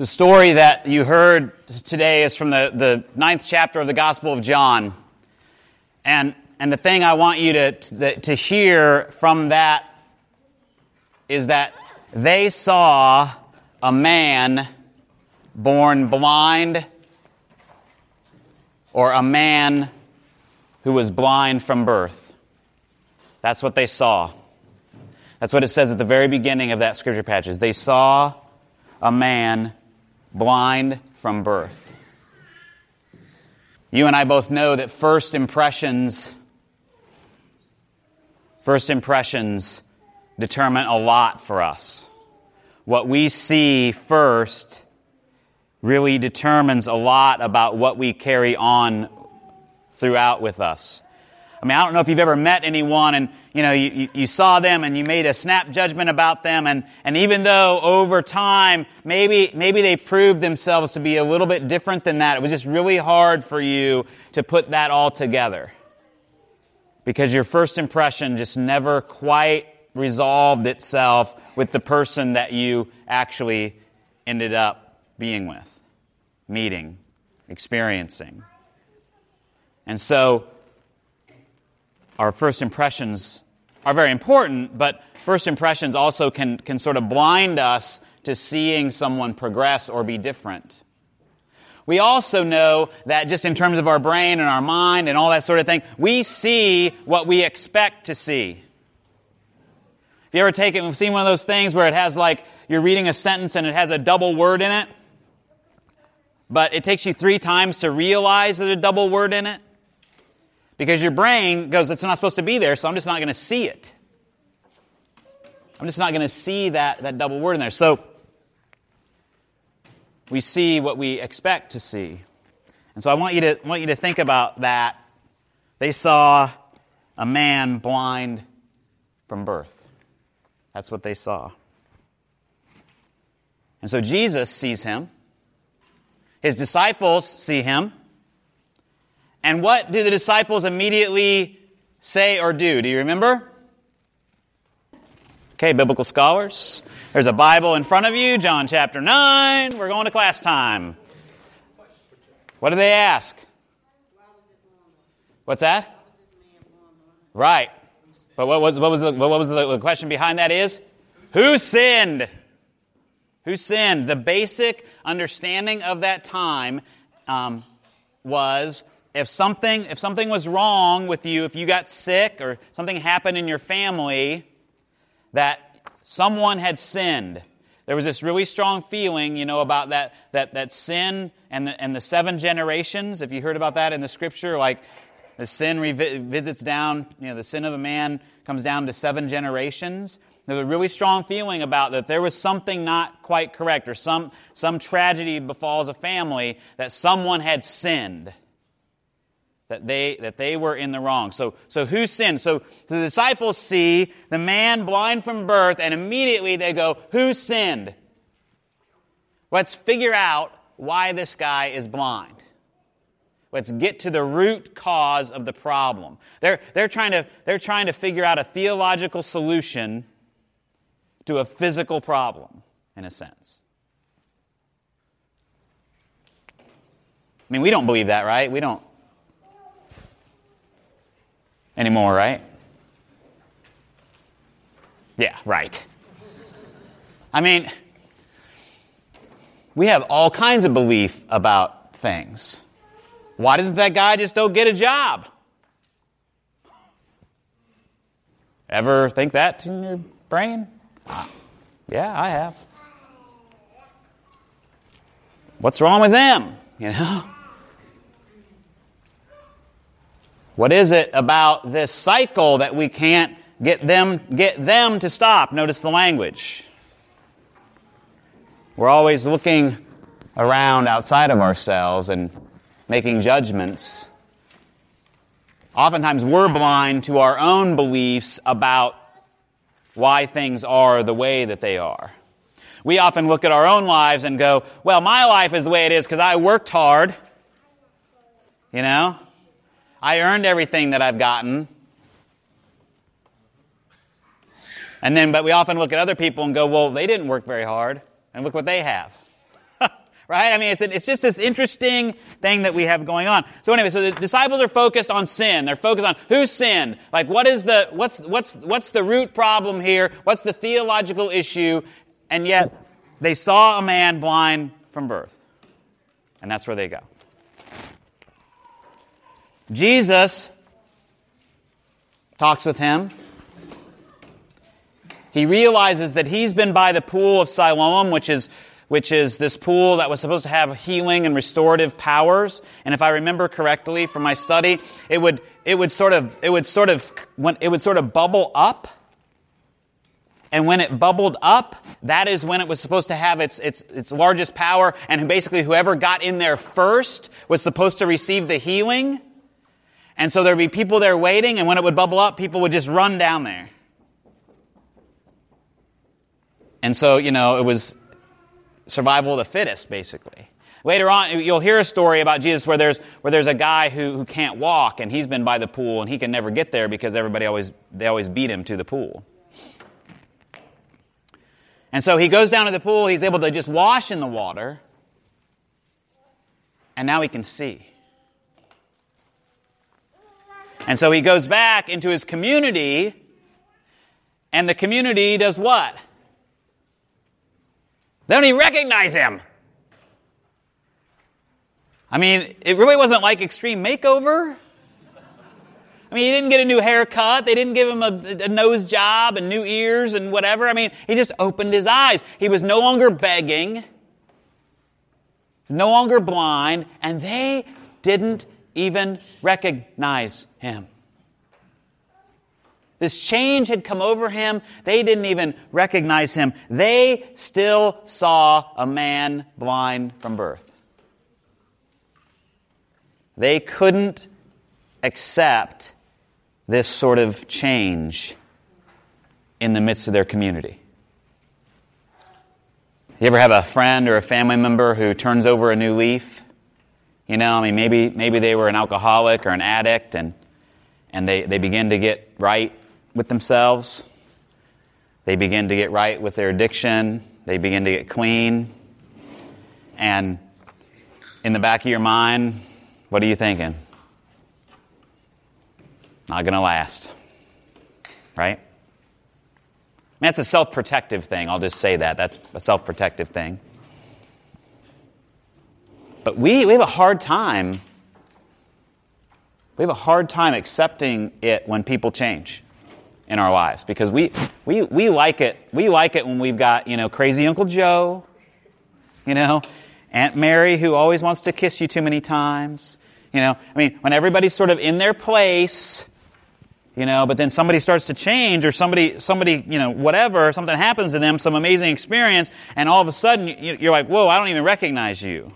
The story that you heard today is from the ninth chapter of the Gospel of John. And the thing I want you to hear from that is that they saw a man born blind, or a man who was blind from birth. That's what they saw. That's what it says at the very beginning of that scripture passage. They saw a man blind from birth. You and I both know that first impressions determine a lot for us. What we see first really determines a lot about what we carry on throughout with us. I mean, I don't know if you've ever met anyone and, you saw them and you made a snap judgment about them, and even though over time, maybe they proved themselves to be a little bit different than that, it was just really hard for you to put that all together. Because your first impression just never quite resolved itself with the person that you actually ended up being with, meeting, experiencing. And so, our first impressions are very important, but first impressions also can sort of blind us to seeing someone progress or be different. We also know that just in terms of our brain and our mind and all that sort of thing, we see what we expect to see. Have you ever seen one of those things where it has like, you're reading a sentence and it has a double word in it, but it takes you 3 times to realize there's a double word in it? Because your brain goes, it's not supposed to be there, so I'm just not going to see it. I'm just not going to see that double word in there. So we see what we expect to see. And so I want you to think about that. They saw a man blind from birth. That's what they saw. And so Jesus sees him. His disciples see him. And what do the disciples immediately say or do? Do you remember? Okay, biblical scholars. There's a Bible in front of you, John chapter 9. We're going to class time. What do they ask? What's that? Right. But what was the question behind that is? Who sinned? Who sinned? The basic understanding of that time was... If something was wrong with you, if you got sick or something happened in your family, that someone had sinned. There was this really strong feeling, about that sin and the 7 generations. If you heard about that in the scripture, like the sin visits down, the sin of a man comes down to 7 generations. There was a really strong feeling about that there was something not quite correct or some tragedy befalls a family, that someone had sinned. That they were in the wrong. So who sinned? So the disciples see the man blind from birth, and immediately they go, who sinned? Let's figure out why this guy is blind. Let's get to the root cause of the problem. They're trying to figure out a theological solution to a physical problem, in a sense. I mean, we don't believe that, right? We don't. Anymore, right? Yeah, right. I mean, we have all kinds of belief about things. Why doesn't that guy just go get a job? Ever think that in your brain? Yeah, I have. What's wrong with them? What is it about this cycle that we can't get them to stop? Notice the language. We're always looking around outside of ourselves and making judgments. Oftentimes we're blind to our own beliefs about why things are the way that they are. We often look at our own lives and go, well, my life is the way it is because I worked hard. I earned everything that I've gotten. But we often look at other people and go, well, they didn't work very hard, and look what they have. right? I mean, it's just this interesting thing that we have going on. So anyway, so the disciples are focused on sin. They're focused on who sinned. Like, what's the root problem here? What's the theological issue? And yet, they saw a man blind from birth. And that's where they go. Jesus talks with him. He realizes that he's been by the pool of Siloam, which is this pool that was supposed to have healing and restorative powers. And if I remember correctly from my study, it would sort of bubble up. And when it bubbled up, that is when it was supposed to have its largest power. And basically whoever got in there first was supposed to receive the healing. And so there'd be people there waiting, and when it would bubble up, people would just run down there. And so, you know, it was survival of the fittest, basically. Later on, you'll hear a story about Jesus where there's a guy who can't walk, and he's been by the pool, and he can never get there because they always beat him to the pool. And so he goes down to the pool, he's able to just wash in the water, and now he can see. And so he goes back into his community, and the community does what? They don't even recognize him. I mean, it really wasn't like Extreme Makeover. I mean, he didn't get a new haircut. They didn't give him a nose job and new ears and whatever. I mean, he just opened his eyes. He was no longer begging, no longer blind, and they didn't even recognize him. This change had come over him. They didn't even recognize him. They still saw a man blind from birth. They couldn't accept this sort of change in the midst of their community. You ever have a friend or a family member who turns over a new leaf? You know, I mean, maybe they were an alcoholic or an addict, and they begin to get right with themselves. They begin to get right with their addiction. They begin to get clean. And in the back of your mind, what are you thinking? Not going to last. Right? I mean, that's a self-protective thing. I'll just say that. That's a self-protective thing. But we have a hard time. We have a hard time accepting it when people change in our lives, because we like it. We like it when we've got, you know, crazy Uncle Joe, you know, Aunt Mary who always wants to kiss you too many times. You know, I mean, when everybody's sort of in their place, you know, but then somebody starts to change, or somebody, you know, whatever, something happens to them, some amazing experience, and all of a sudden you're like, whoa, I don't even recognize you.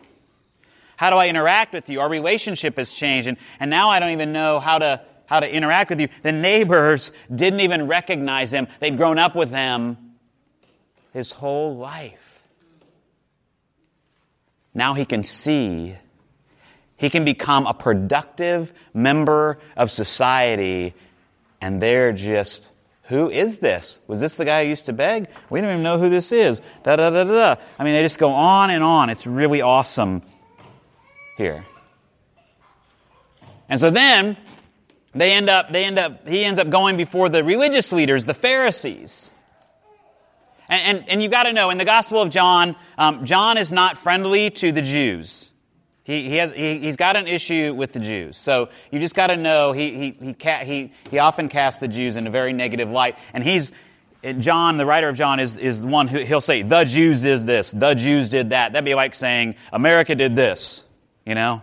How do I interact with you? Our relationship has changed, and now I don't even know how to interact with you. The neighbors didn't even recognize him. They'd grown up with him his whole life. Now he can see. He can become a productive member of society, and they're just, who is this? Was this the guy who used to beg? We don't even know who this is. Da-da-da-da-da. I mean, they just go on and on. It's really awesome here. And so then he ends up going before the religious leaders, the Pharisees. And you've got to know, in the Gospel of John, John is not friendly to the Jews. He's got an issue with the Jews. So you just got to know he often casts the Jews in a very negative light. And John, the writer of John, is the one who he'll say, the Jews did this, the Jews did that. That'd be like saying America did this. You know,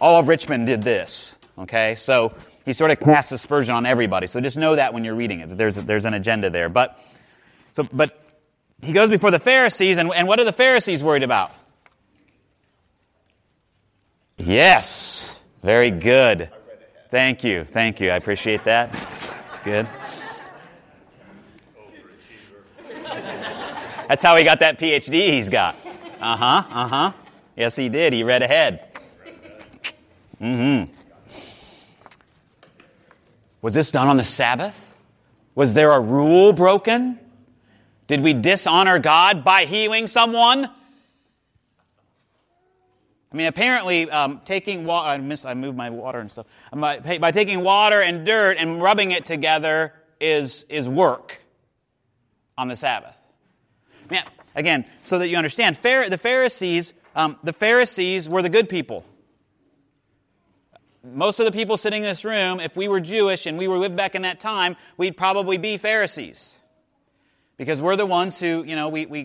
all of Richmond did this, okay? So he sort of casts aspersion on everybody. So just know that when you're reading it, that there's an agenda there. But he goes before the Pharisees, and what are the Pharisees worried about? Yes, very good. Thank you. I appreciate that. That's good. That's how he got that PhD he's got. Yes, he did. He read ahead. Mm-hmm. Was this done on the Sabbath? Was there a rule broken? Did we dishonor God by healing someone? I mean, apparently, taking water, I moved my water and stuff. By taking water and dirt and rubbing it together is work on the Sabbath. Yeah, again, so that you understand, the Pharisees were the good people. Most of the people sitting in this room, if we were Jewish and we were lived back in that time, we'd probably be Pharisees. Because we're the ones who,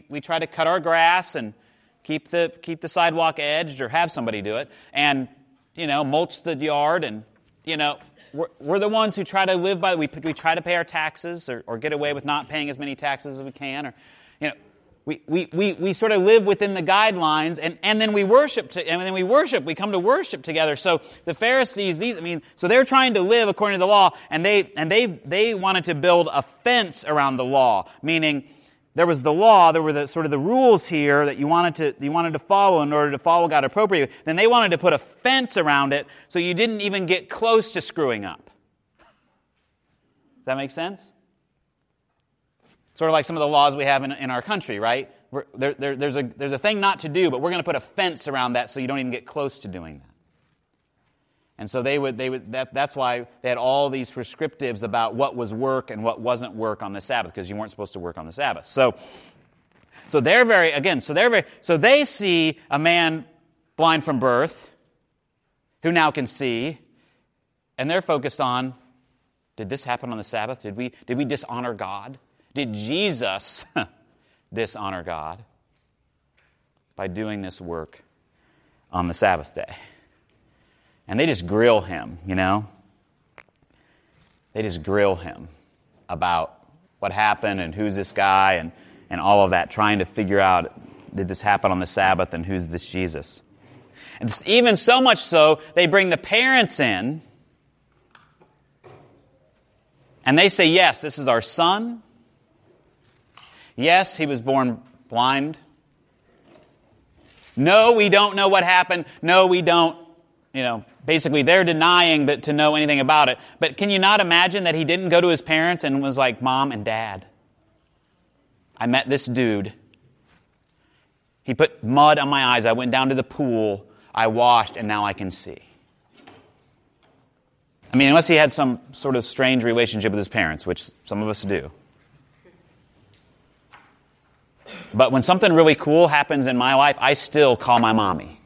we try to cut our grass and keep the sidewalk edged or have somebody do it and, mulch the yard and, we're the ones who try to live by, we try to pay our taxes or get away with not paying as many taxes as we can or, we sort of live within the guidelines and then we worship, we come to worship together. So the Pharisees, so they're trying to live according to the law and they wanted to build a fence around the law, meaning there was the law, there were the rules here that you wanted to follow in order to follow God appropriately. Then they wanted to put a fence around it so you didn't even get close to screwing up. Does that make sense? Sort of like some of the laws we have in our country, right? There's a thing not to do, but we're going to put a fence around that so you don't even get close to doing that. And so that's why they had all these prescriptives about what was work and what wasn't work on the Sabbath, because you weren't supposed to work on the Sabbath. So they see a man blind from birth who now can see, and they're focused on, did this happen on the Sabbath? Did we dishonor God? Did Jesus dishonor God by doing this work on the Sabbath day? And they just grill him, They just grill him about what happened and who's this guy and all of that, trying to figure out, did this happen on the Sabbath and who's this Jesus? And even so much so, they bring the parents in and they say, yes, this is our son. Yes, he was born blind. No, we don't know what happened. No, we don't. Basically they're denying but to know anything about it. But can you not imagine that he didn't go to his parents and was like, Mom and Dad, I met this dude. He put mud on my eyes. I went down to the pool. I washed, and now I can see. Unless he had some sort of strange relationship with his parents, which some of us do. But when something really cool happens in my life, I still call my mommy.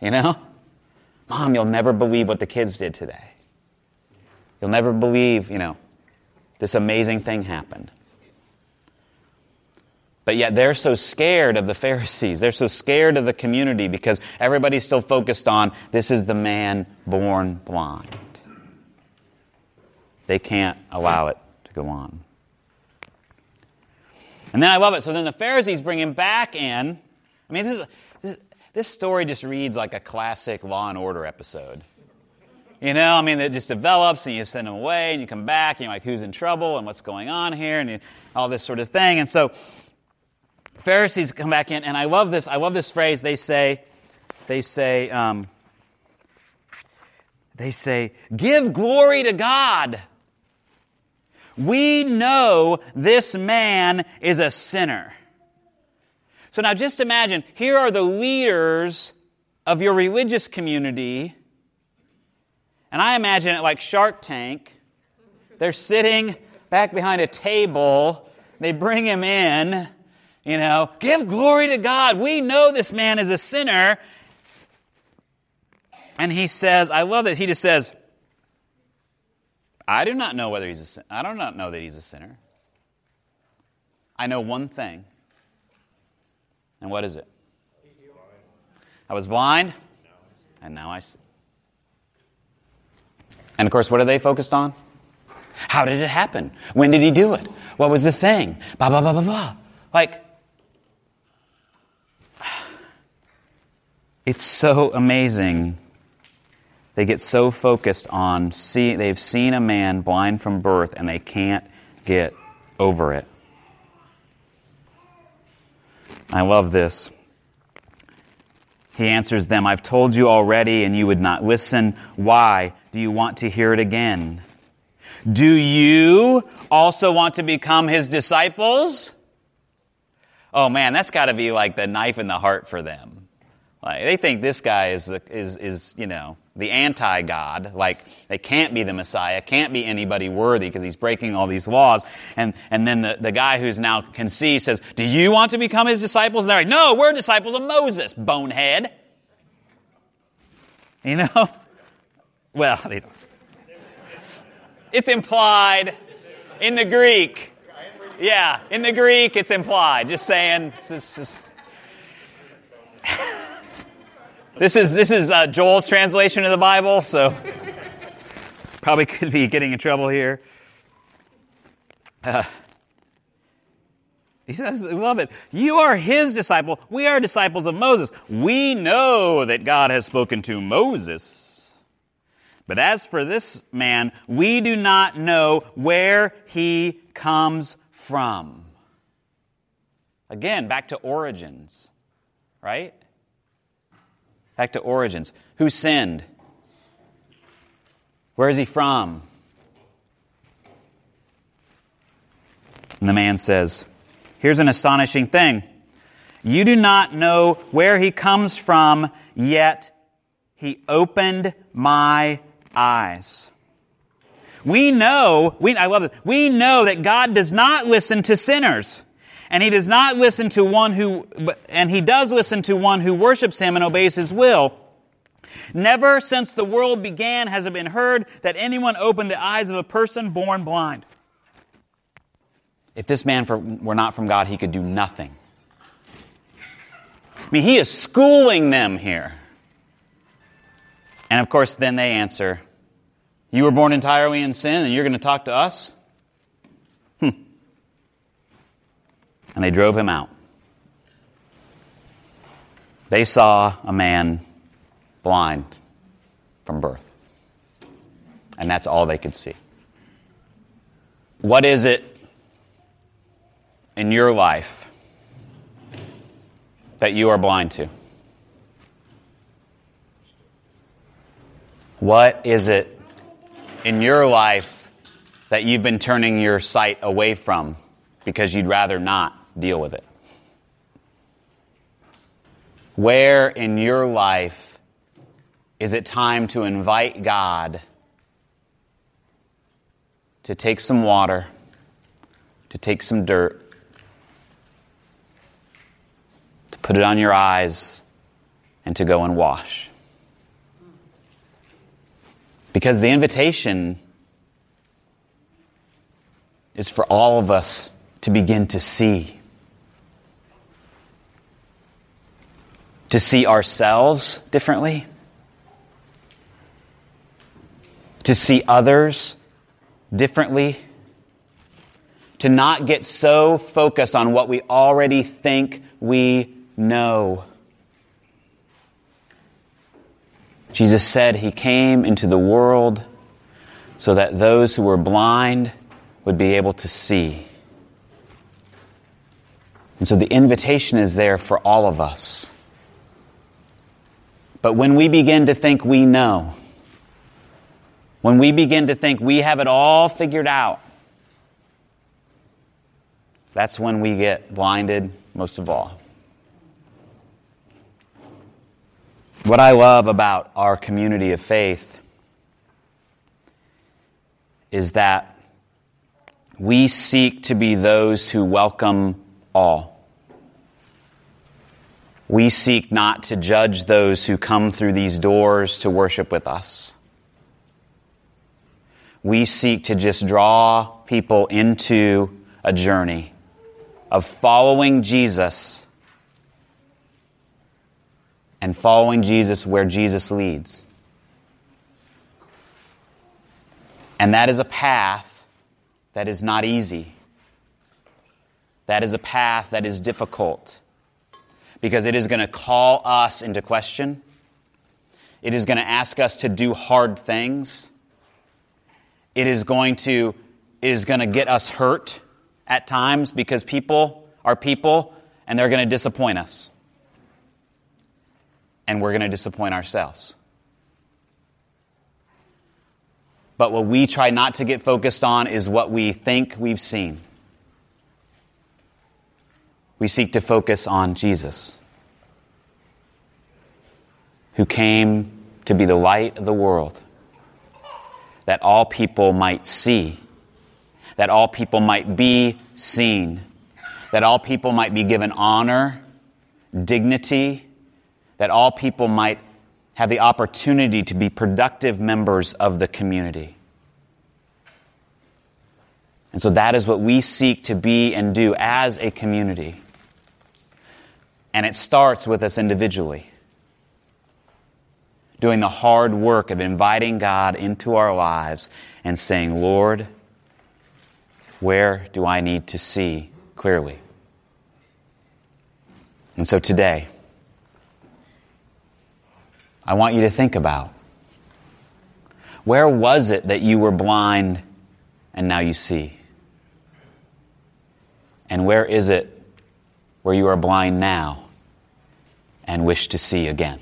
Mom, you'll never believe what the kids did today. You'll never believe, this amazing thing happened. But yet they're so scared of the Pharisees. They're so scared of the community because everybody's still focused on this is the man born blind. They can't allow it to go on. And then I love it. So then the Pharisees bring him back in. This story just reads like a classic Law and Order episode. It just develops and you send them away and you come back and you're like, who's in trouble and what's going on here and all this sort of thing. And so Pharisees come back in and I love this phrase. They say, give glory to God. We know this man is a sinner. So now just imagine, here are the leaders of your religious community, and I imagine it like Shark Tank. They're sitting back behind a table, they bring him in, give glory to God, we know this man is a sinner. And he says, I love that, he just says, I do not know whether he's a sinner. I do not know that he's a sinner. I know one thing. And what is it? I was blind, and now I see. And of course, what are they focused on? How did it happen? When did he do it? What was the thing? Blah, blah, blah, blah, blah. Like, it's so amazing. They get so focused on, they've seen a man blind from birth, and they can't get over it. I love this. He answers them, I've told you already and you would not listen. Why do you want to hear it again? Do you also want to become his disciples? Oh man, that's got to be like the knife in the heart for them. Like, they think this guy is you know, the anti-God. Like, they can't be the Messiah, can't be anybody worthy because he's breaking all these laws. And then the guy who's now conceived says, do you want to become his disciples? And they're like, no, we're disciples of Moses, bonehead. You know? Well, they don't. It's implied in the Greek. Yeah, in the Greek, it's implied. Just saying. Just... This is Joel's translation of the Bible, so probably could be getting in trouble here. He says, I love it. You are his disciple. We are disciples of Moses. We know that God has spoken to Moses. But as for this man, we do not know where he comes from. Again, back to origins, right? Back to origins. Who sinned? Where is he from? And the man says, here's an astonishing thing. You do not know where he comes from, yet he opened my eyes. I love this. We know that God does not listen to sinners, and He does not listen to one who, and He does listen to one who worships Him and obeys His will. Never since the world began has it been heard that anyone opened the eyes of a person born blind. If this man were not from God, he could do nothing. I mean, he is schooling them here. And of course, then they answer, you were born entirely in sin and you're going to talk to us? And they drove him out. They saw a man blind from birth. And that's all they could see. What is it in your life that you are blind to? What is it in your life that you've been turning your sight away from because you'd rather not deal with it? Where in your life is it time to invite God to take some water, to take some dirt, to put it on your eyes, and to go and wash? Because the invitation is for all of us to begin to see ourselves differently, to see others differently, to not get so focused on what we already think we know. Jesus said He came into the world so that those who were blind would be able to see. And so the invitation is there for all of us. But when we begin to think we know, when we begin to think we have it all figured out, that's when we get blinded most of all. What I love about our community of faith is that we seek to be those who welcome all. We seek not to judge those who come through these doors to worship with us. We seek to just draw people into a journey of following Jesus and following Jesus where Jesus leads. And that is a path that is not easy. That is a path that is difficult, because it is going to call us into question. It is going to ask us to do hard things. It is going to get us hurt at times, because people are people and they're going to disappoint us. And we're going to disappoint ourselves. But what we try not to get focused on is what we think we've seen. We seek to focus on Jesus. who came to be the light of the world, that all people might see, that all people might be seen, that all people might be given honor, dignity, that all people might have the opportunity to be productive members of the community. And so that is what we seek to be and do as a community. And it starts with us individually, doing the hard work of inviting God into our lives and saying, Lord, where do I need to see clearly? And so today, I want you to think about, where was it that you were blind and now you see? And where is it where you are blind now and wish to see again?